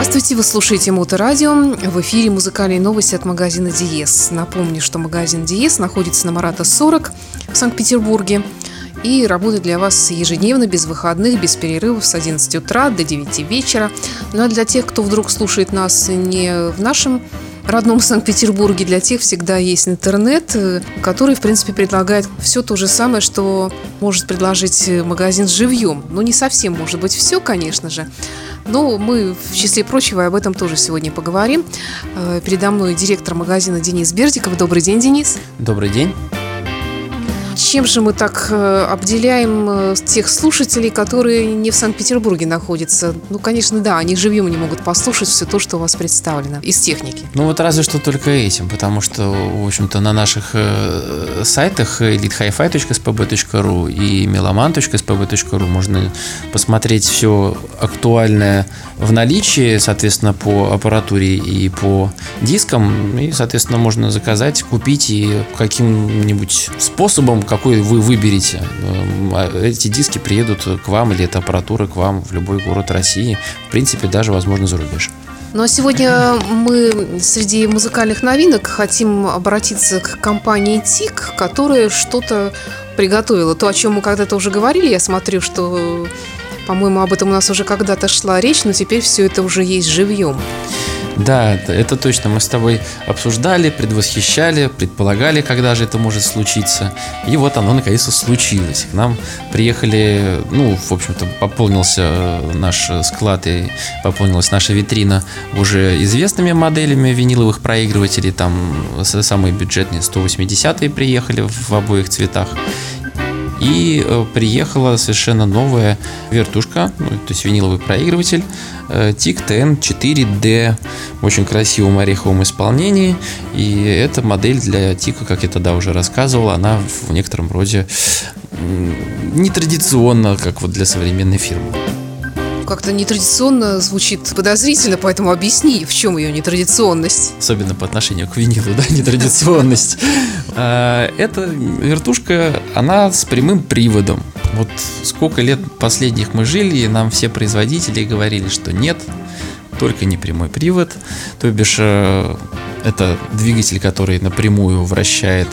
Здравствуйте, вы слушаете Моторадио. В эфире музыкальные новости от магазина «Диез». Напомню, что магазин «Диез» находится на Марата 40 в Санкт-Петербурге и работает для вас ежедневно, без выходных, без перерывов, с 11 утра до 9 вечера. Ну а для тех, кто вдруг слушает нас не в нашем родном Санкт-Петербурге, для тех всегда есть интернет, который, в принципе, предлагает все то же самое, что может предложить магазин живьем. Ну, не совсем, может быть, все, конечно же. Но мы, в числе прочего, об этом тоже сегодня поговорим. Передо мной директор магазина Денис Бердиков. Добрый день, Денис. Добрый день. Чем же мы так обделяем тех слушателей, которые не в Санкт-Петербурге находятся? Ну, конечно, да, они живьем не могут послушать все то, что у вас представлено из техники. Ну, вот разве что только этим, потому что, в общем-то, на наших сайтах elitehi-fi.spb.ru и meloman.spb.ru можно посмотреть все актуальное в наличии, соответственно, по аппаратуре и по дискам, и, соответственно, можно заказать, купить и каким-нибудь способом, какой вы выберете, эти диски приедут к вам, или эта аппаратура к вам в любой город России, в принципе, даже, возможно, за рубеж. Ну а сегодня мы среди музыкальных новинок хотим обратиться к компании TEAC, которая что-то приготовила. То, о чем мы когда-то уже говорили, я смотрю, что, по-моему, об этом у нас уже когда-то шла речь, но теперь все это уже есть живьем. Да, это точно. Мы с тобой обсуждали, предвосхищали, предполагали, когда же это может случиться. И вот оно наконец-то случилось. К нам приехали, в общем-то, пополнился наш склад и пополнилась наша витрина уже известными моделями виниловых проигрывателей. Там самые бюджетные 180-е приехали в обоих цветах. И приехала совершенно новая вертушка, то есть виниловый проигрыватель TEAC TN-4D в очень красивом ореховом исполнении. И эта модель для TEAC, как я тогда уже рассказывал, она в некотором роде нетрадиционна, как вот для современной фирмы. Как-то нетрадиционно звучит подозрительно, поэтому объясни, в чем ее нетрадиционность. Особенно по отношению к винилу, да, нетрадиционность. Эта вертушка, она с прямым приводом. Вот сколько лет последних мы жили, и нам все производители говорили, что нет, только не прямой привод. То бишь, это двигатель, который напрямую вращает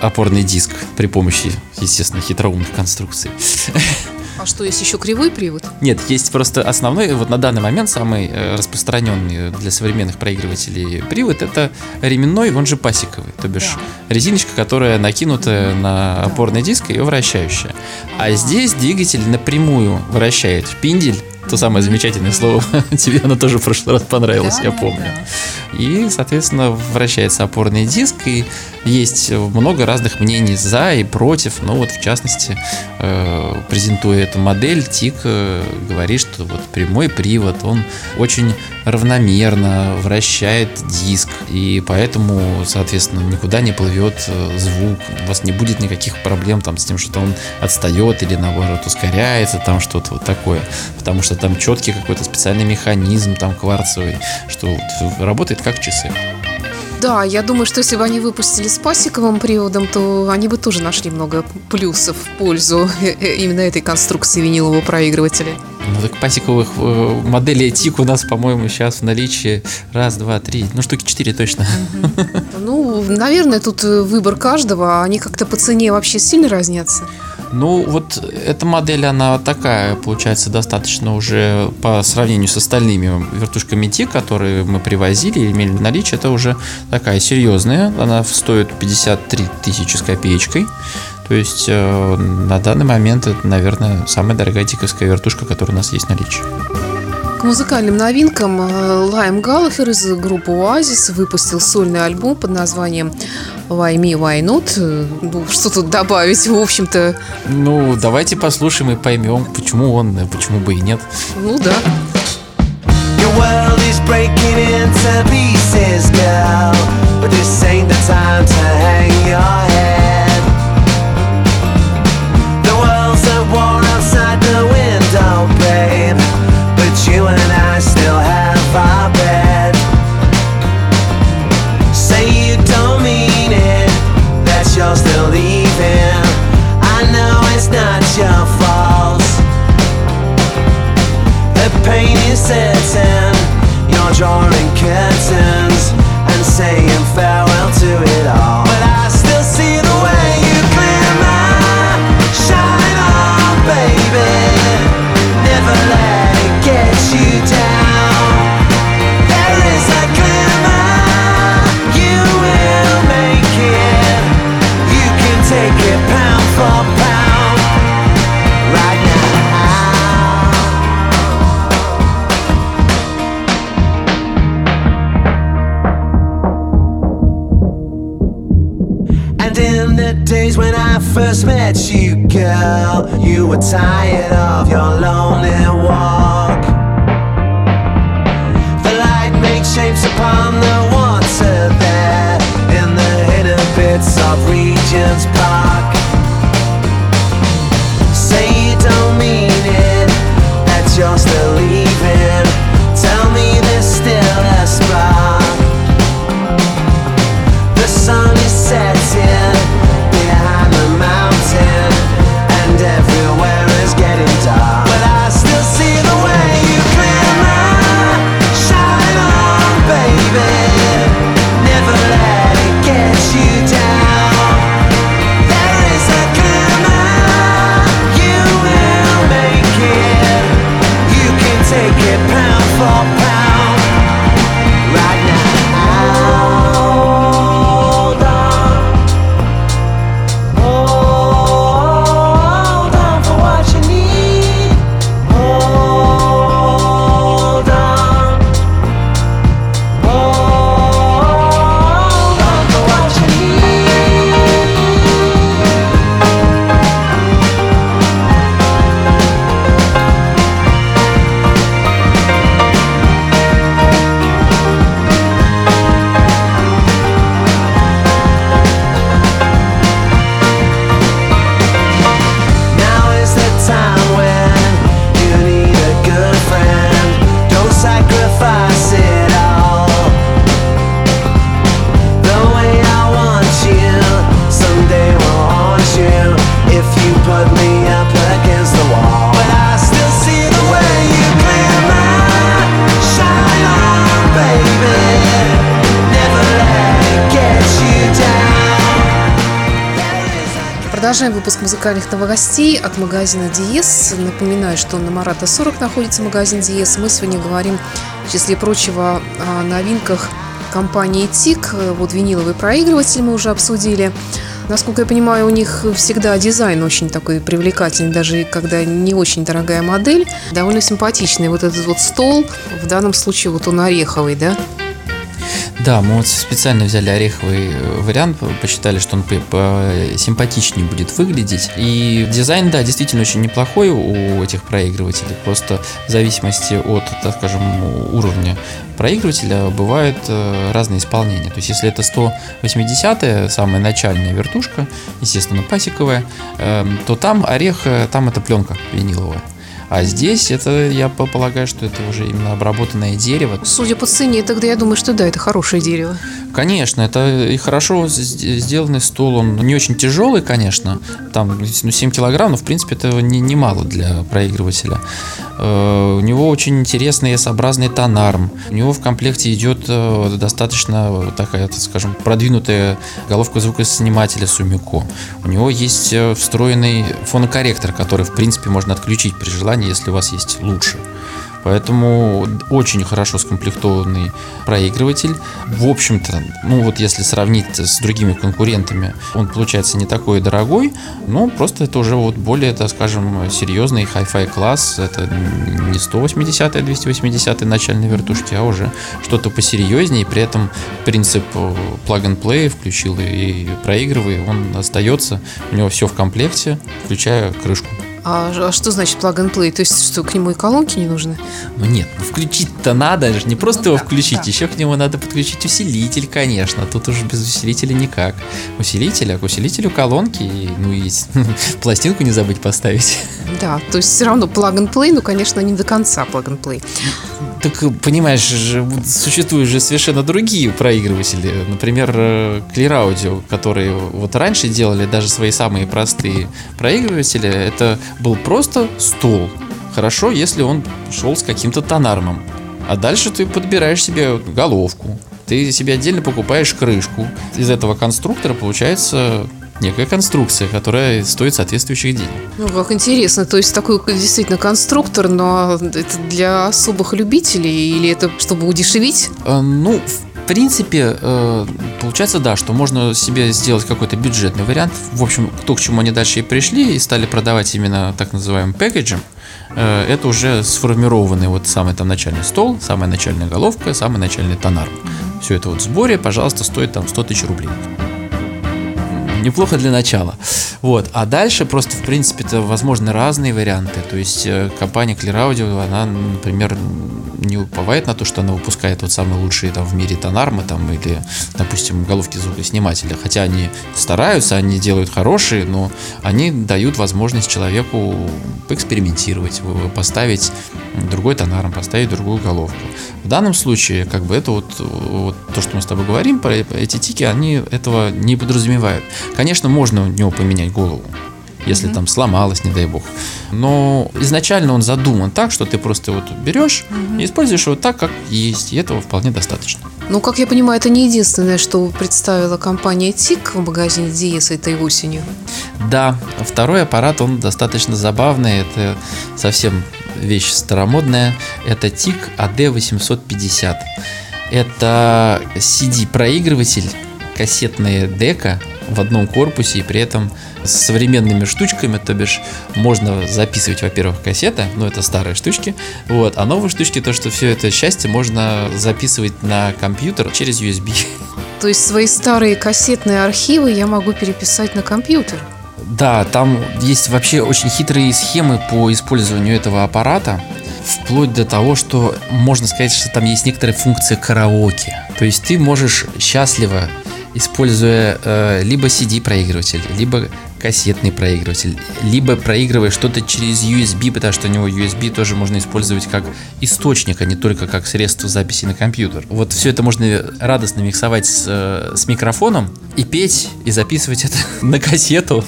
опорный диск при помощи, естественно, хитроумных конструкций. А что, есть еще кривой привод? Нет, есть просто основной, вот на данный момент самый распространенный для современных проигрывателей привод — это ременной, он же пасиковый, то бишь резиночка, которая накинута на опорный диск и ее вращающая. А здесь двигатель напрямую вращает шпиндель. То самое замечательное слово, тебе оно тоже в прошлый раз понравилось, я помню. И, соответственно, вращается опорный диск, и есть много разных мнений за и против. Но вот, в частности, презентуя эту модель, TEAC говорит, что вот прямой привод, он очень равномерно вращает диск, и поэтому, соответственно, никуда не плывет звук, у вас не будет никаких проблем там с тем, что он отстает или, наоборот, ускоряется, там что-то вот такое, потому что там четкий какой-то специальный механизм там кварцевый, что вот работает как часы. Да, я думаю, что если бы они выпустили с пасиковым приводом, то они бы тоже нашли много плюсов в пользу именно этой конструкции винилового проигрывателя. Ну так пасиковых моделей TEAC у нас, по-моему, сейчас в наличии раз, два, три, штуки 4 точно. Ну, наверное, тут выбор каждого, они как-то по цене вообще сильно разнятся. Ну, вот эта модель, она такая, получается, достаточно уже по сравнению с остальными вертушками TEAC, которые мы привозили и имели в наличии, это уже такая серьезная, она стоит 53 тысячи с копеечкой. То есть на данный момент это, наверное, самая дорогая тиковская вертушка, которая у нас есть в наличии. К музыкальным новинкам Лайм Галлахер из группы Oasis выпустил сольный альбом под названием Why Me, Why Not. Ну, что тут добавить, в общем-то? Ну, давайте послушаем и поймем, почему он, почему бы и нет. Ну да. Your world is breaking into pieces, girl, but this ain't the time to hang your head. You and I still have our bed. Say you don't mean it, that you're still leaving. I know it's not your fault. The pain is certain. days when I first met you, girl. You were tired of your lonely walk. The light makes shapes upon the water there, in the hidden bits of Regent's Park. Say you don't mean it, that you're still leaving. Tell me there's still a spark. The sun is setting behind the mountain, and everywhere is getting dark. But I still see the way you glimmer. Shine on, baby. Never let it get you down. There is a glimmer. You will make it. You can take it pound for pound. Right now. Продолжаем выпуск музыкальных новостей от магазина «Диез». Напоминаю, что на Марата 40 находится магазин «Диез». Мы сегодня говорим, в числе прочего, о новинках компании TEAC. Вот виниловый проигрыватель мы уже обсудили. Насколько я понимаю, у них всегда дизайн очень такой привлекательный, даже когда не очень дорогая модель. Довольно симпатичный вот этот вот стол. В данном случае вот он ореховый, да? Да, мы вот специально взяли ореховый вариант, посчитали, что он симпатичнее будет выглядеть. И дизайн, да, действительно очень неплохой у этих проигрывателей. Просто в зависимости от, так скажем, уровня проигрывателя бывают разные исполнения. То есть, если это 180-я, самая начальная вертушка, естественно, пасиковая, то там орех, там это пленка виниловая. А здесь это, я полагаю, что это уже именно обработанное дерево. Судя по цене, тогда я думаю, что да, это хорошее дерево. Конечно, это и хорошо сделанный стол. Он не очень тяжелый, конечно. Там 7 килограмм, но в принципе это немало для проигрывателя. У него очень интересный S-образный тонарм. У него в комплекте идет достаточно такая, так скажем, продвинутая головка звукоснимателя Sumiko. У него есть встроенный фонокорректор, который в принципе можно отключить при желании, если у вас есть лучше. Поэтому очень хорошо скомплектованный проигрыватель. В общем-то, ну вот если сравнить с другими конкурентами, он получается не такой дорогой, но просто это уже вот более, так скажем, серьезный хай-фай класс. Это не 180-е, 280-е начальные вертушки, а уже что-то посерьезнее. При этом принцип plug-and-play включил и проигрывай, он остается. У него все в комплекте, включая крышку. А что значит plug-and-play? То есть, что, к нему и колонки не нужны? Ну нет, включить-то надо, же не просто его включить, да. Еще к нему надо подключить усилитель, конечно. Тут уже без усилителя никак. Усилитель, а к усилителю колонки, ну и пластинку не забыть поставить. Да, то есть все равно plug-and-play, но, конечно, не до конца plug-and-play. Так, понимаешь, существуют же совершенно другие проигрыватели. Например, Clear Audio, которые вот раньше делали даже свои самые простые проигрыватели. Это был просто стол. Хорошо, если он шел с каким-то тонармом. А дальше ты подбираешь себе головку. Ты себе отдельно покупаешь крышку. Из этого конструктора получается некая конструкция, которая стоит соответствующих денег. Ну, как интересно. То есть такой действительно конструктор, но это для особых любителей или это чтобы удешевить? Ну, в принципе, получается, да, что можно себе сделать какой-то бюджетный вариант. В общем, то, к чему они дальше и пришли, и стали продавать именно так называемым пэкэджем, это уже сформированный вот самый там начальный стол, самая начальная головка, самый начальный тонар. Все это вот в сборе, пожалуйста, стоит там 100 тысяч рублей. неплохо для начала. Вот. А дальше просто, в принципе-то, возможны разные варианты. То есть компания Clear Audio, она, например, не уповает на то, что она выпускает вот самые лучшие там в мире тонармы там, или, допустим, головки звукоснимателя. Хотя они стараются, они делают хорошие, но они дают возможность человеку поэкспериментировать, поставить другой тонарм, поставить другую головку. В данном случае, как бы, это вот то, что мы с тобой говорим, про эти тики, они этого не подразумевают. Конечно, можно у него поменять голову, если там сломалось, не дай бог. Но изначально он задуман так, что ты просто вот берешь и используешь его так, как есть. И этого вполне достаточно. Ну, как я понимаю, это не единственное, что представила компания TEAC в магазине ДИЕЗ этой осенью. Да, второй аппарат, он достаточно забавный. Это совсем вещь старомодная. Это TEAC AD 850. Это CD-проигрыватель, кассетная дека в одном корпусе, и при этом с современными штучками, то бишь можно записывать, во-первых, кассеты, но это старые штучки, вот, а новые штучки, то, что все это счастье можно записывать на компьютер через USB. То есть свои старые кассетные архивы я могу переписать на компьютер? Да, там есть вообще очень хитрые схемы по использованию этого аппарата, вплоть до того, что можно сказать, что там есть некоторые функции караоке. То есть ты можешь счастливо, используя либо CD-проигрыватель, либо кассетный проигрыватель, либо проигрывая что-то через USB, потому что у него USB тоже можно использовать как источник, а не только как средство записи на компьютер. Вот все это можно радостно миксовать с микрофоном и петь, и записывать это на кассету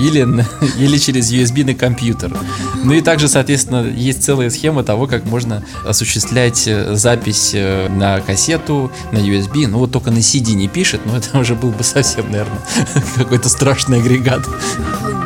или через USB на компьютер. Ну и также, соответственно, есть целая схема того, как можно осуществлять запись на кассету, на USB. Ну вот только на CD не пишет, но это уже был бы совсем, наверное, какой-то страшный агрегат.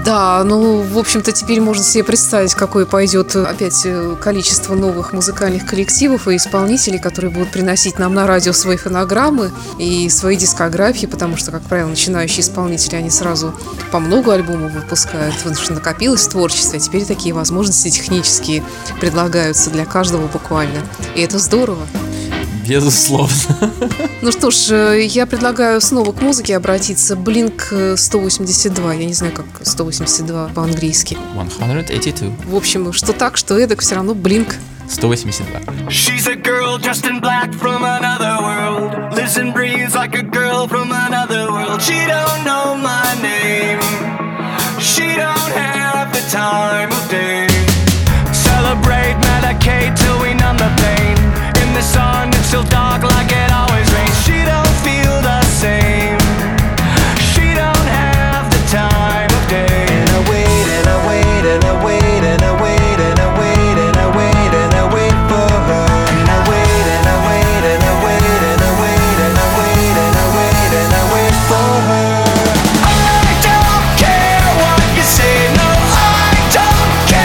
Да, ну, в общем-то, теперь можно себе представить, какое пойдет опять количество новых музыкальных коллективов и исполнителей, которые будут приносить нам на радио свои фонограммы и свои дискографии, потому что, как правило, начинающие исполнители, они сразу по много альбомов выпускают, потому что накопилось творчество, а теперь такие возможности технические предлагаются для каждого буквально, и это здорово. Безусловно. Ну что ж, я предлагаю снова к музыке обратиться. Blink 182. Я не знаю, как 182 по-английски. 182. В общем, что так, что эдак, все равно Blink 182. She's a girl dressed in black from another world. Lives and breathes like a girl from another world. She don't know my name. She don't have the time of day. Celebrate, medicate till we numb the pain. In the sun, it's still dark like it always rains. She don't feel the same. She don't have the time of day. And I wait and I wait and I wait and I wait and I wait and I wait and I wait for her. And I wait and I wait and I wait and I wait and I wait and I wait and I wait for her. I don't care what you say, no, I don't care.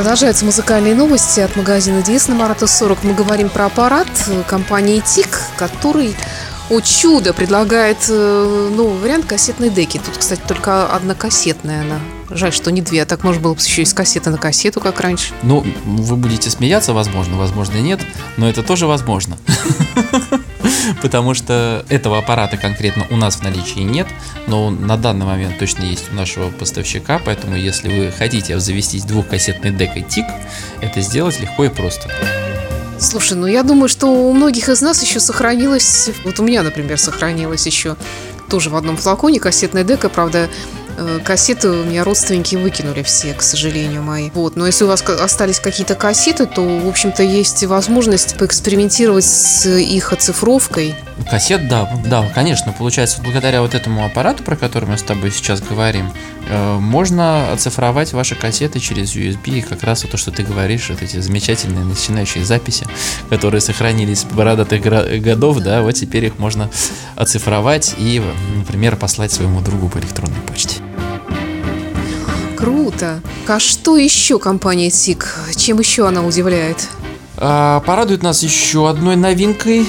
Продолжаются музыкальные новости от магазина ДИЕЗ на Марата 40. Мы говорим про аппарат компании TEAC, который, о чудо, предлагает новый вариант кассетной деки. Тут, кстати, только одна кассетная она. Жаль, что не две, а так можно было бы еще и с кассеты на кассету, как раньше. Ну, вы будете смеяться, возможно и нет, но это тоже возможно. Потому что этого аппарата конкретно у нас в наличии нет, но он на данный момент точно есть у нашего поставщика, поэтому если вы хотите обзавестись двухкассетной декой TEAC, это сделать легко и просто. Слушай, ну я думаю, что у многих из нас еще сохранилось, вот у меня, например, сохранилось еще тоже в одном флаконе кассетная дека, правда... Кассеты у меня родственники выкинули все, к сожалению, мои. Вот. Но если у вас остались какие-то кассеты, то, в общем-то, есть возможность поэкспериментировать с их оцифровкой. Кассет, да, конечно. Получается, благодаря вот этому аппарату, про который мы с тобой сейчас говорим, можно оцифровать ваши кассеты через USB. И как раз вот то, что ты говоришь, вот эти замечательные начинающие записи, которые сохранились с бородатых годов, да, вот теперь их можно оцифровать и, например, послать своему другу по электронной почте. Круто! А что еще компания TEAC? Чем еще она удивляет? Порадует нас еще одной новинкой,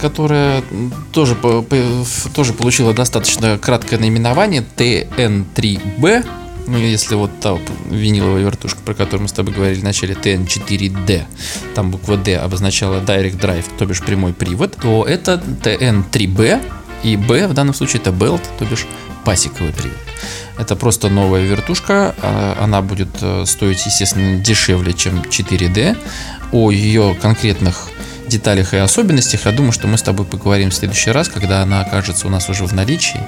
которая тоже получила достаточно краткое наименование TN-4D. Ну, если вот та виниловая вертушка, про которую мы с тобой говорили в начале, TN-4D, там буква D обозначала Direct Drive, то бишь прямой привод, то это TN-3B, и B в данном случае это Belt, то бишь пасековый привод. Это просто новая вертушка, она будет стоить, естественно, дешевле, чем 4D. О ее конкретных деталях и особенностях, я думаю, что мы с тобой поговорим в следующий раз, когда она окажется у нас уже в наличии,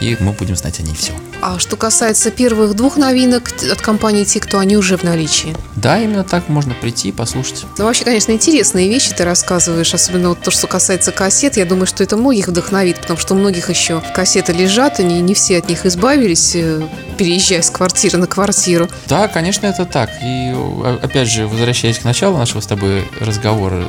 и мы будем знать о ней все. А что касается первых двух новинок от компании TEAC, то они уже в наличии. Да, именно так, можно прийти и послушать. Ну, вообще, конечно, интересные вещи ты рассказываешь, особенно вот то, что касается кассет. Я думаю, что это многих вдохновит, потому что у многих еще кассеты лежат, и не все от них избавились, переезжая с квартиры на квартиру. Да, конечно, это так. И, опять же, возвращаясь к началу нашего с тобой разговора,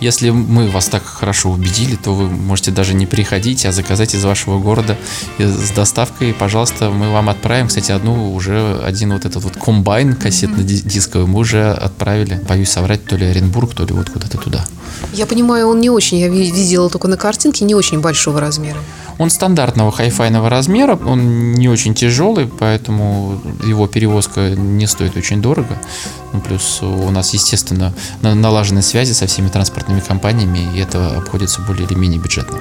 если мы вас так хорошо убедили, то вы можете даже не приходить, а заказать из вашего города с доставкой. Пожалуйста, мы вам отправим, кстати, один вот этот вот комбайн кассетно-дисковый мы уже отправили. Боюсь соврать, то ли Оренбург, то ли вот куда-то туда. Я понимаю, он не очень, я видела только на картинке, не очень большого размера. Он стандартного хай-файного размера, он не очень тяжелый, поэтому его перевозка не стоит очень дорого. Плюс у нас, естественно, налажены связи со всеми транспортными компаниями, и это обходится более или менее бюджетно.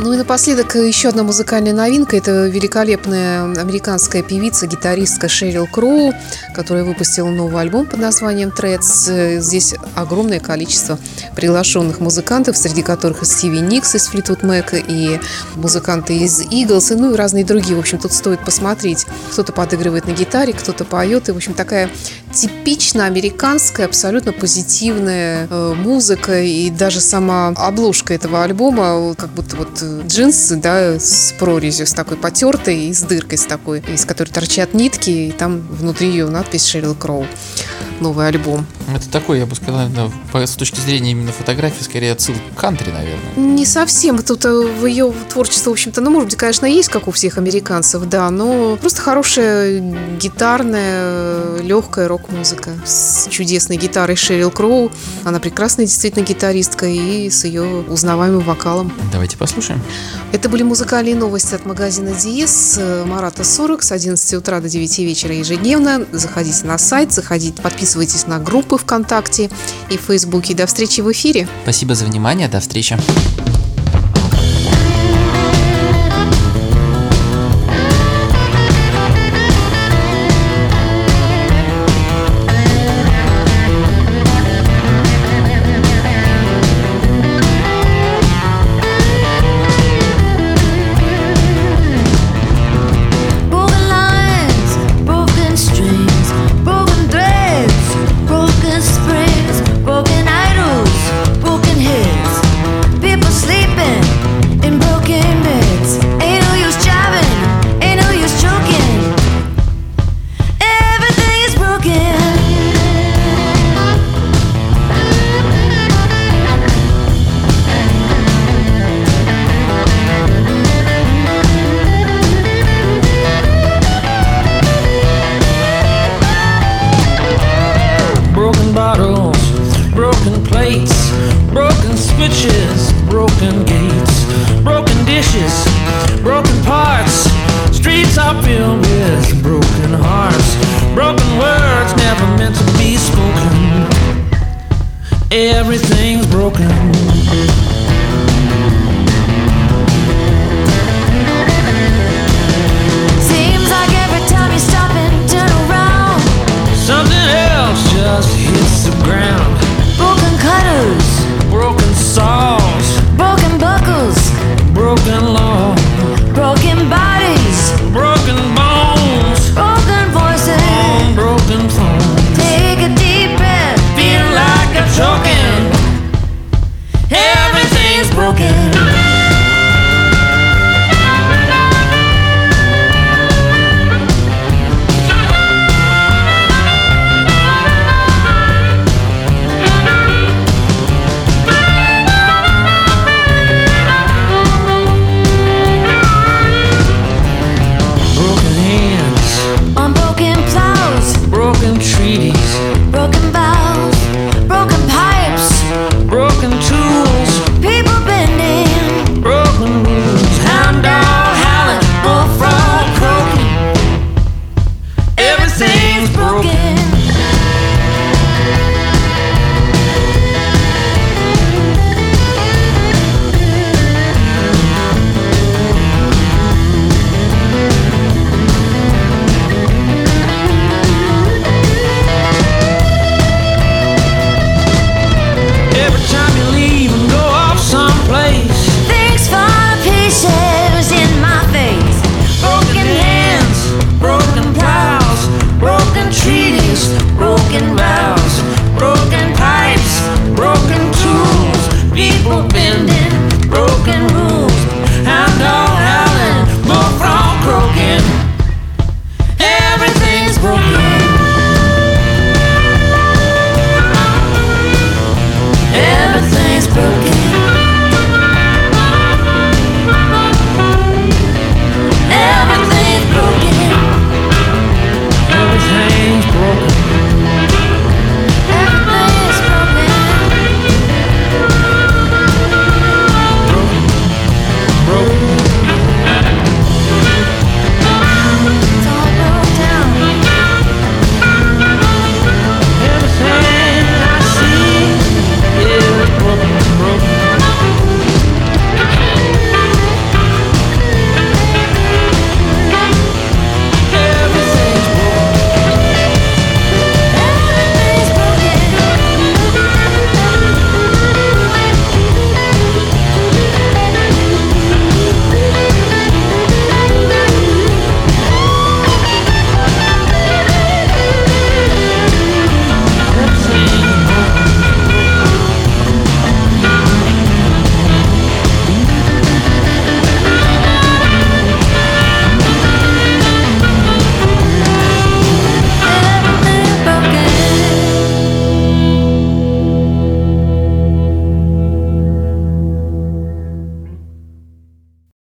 Ну и напоследок еще одна музыкальная новинка. Это великолепная американская певица-гитаристка Шерил Кроу, которая выпустила новый альбом под названием «Threads». Здесь огромное количество приглашенных музыкантов, среди которых и Стиви Никс из Флитвуд Мэк, и музыканты из Иглс, и, ну и разные другие. В общем, тут стоит посмотреть. Кто-то подыгрывает на гитаре, кто-то поет. И, в общем, такая типично американская, абсолютно позитивная музыка. И даже сама обложка этого альбома как будто вот джинсы, да, с прорезью, с такой потертой и с дыркой с такой, из которой торчат нитки, и там внутри ее надпись «Шерил Кроу». Новый альбом. Это такой, я бы сказала, с точки зрения именно фотографии, скорее отсылка к кантри, наверное. Не совсем. Тут в ее творчестве, в общем-то, ну, может быть, конечно, есть, как у всех американцев, да, но просто хорошая гитарная, легкая рок-музыка с чудесной гитарой Шерил Кроу. Она прекрасная действительно гитаристка и с ее узнаваемым вокалом. Давайте послушаем. Это были музыкальные новости от магазина «Диез» Марата 40 с 11 утра до 9 вечера ежедневно. Заходите на сайт, подписывайтесь на группы ВКонтакте и в Фейсбуке. До встречи в эфире. Спасибо за внимание. До встречи. People dishes, broken parts. Streets are filled with broken hearts. Broken words never meant to be spoken. Everything's broken.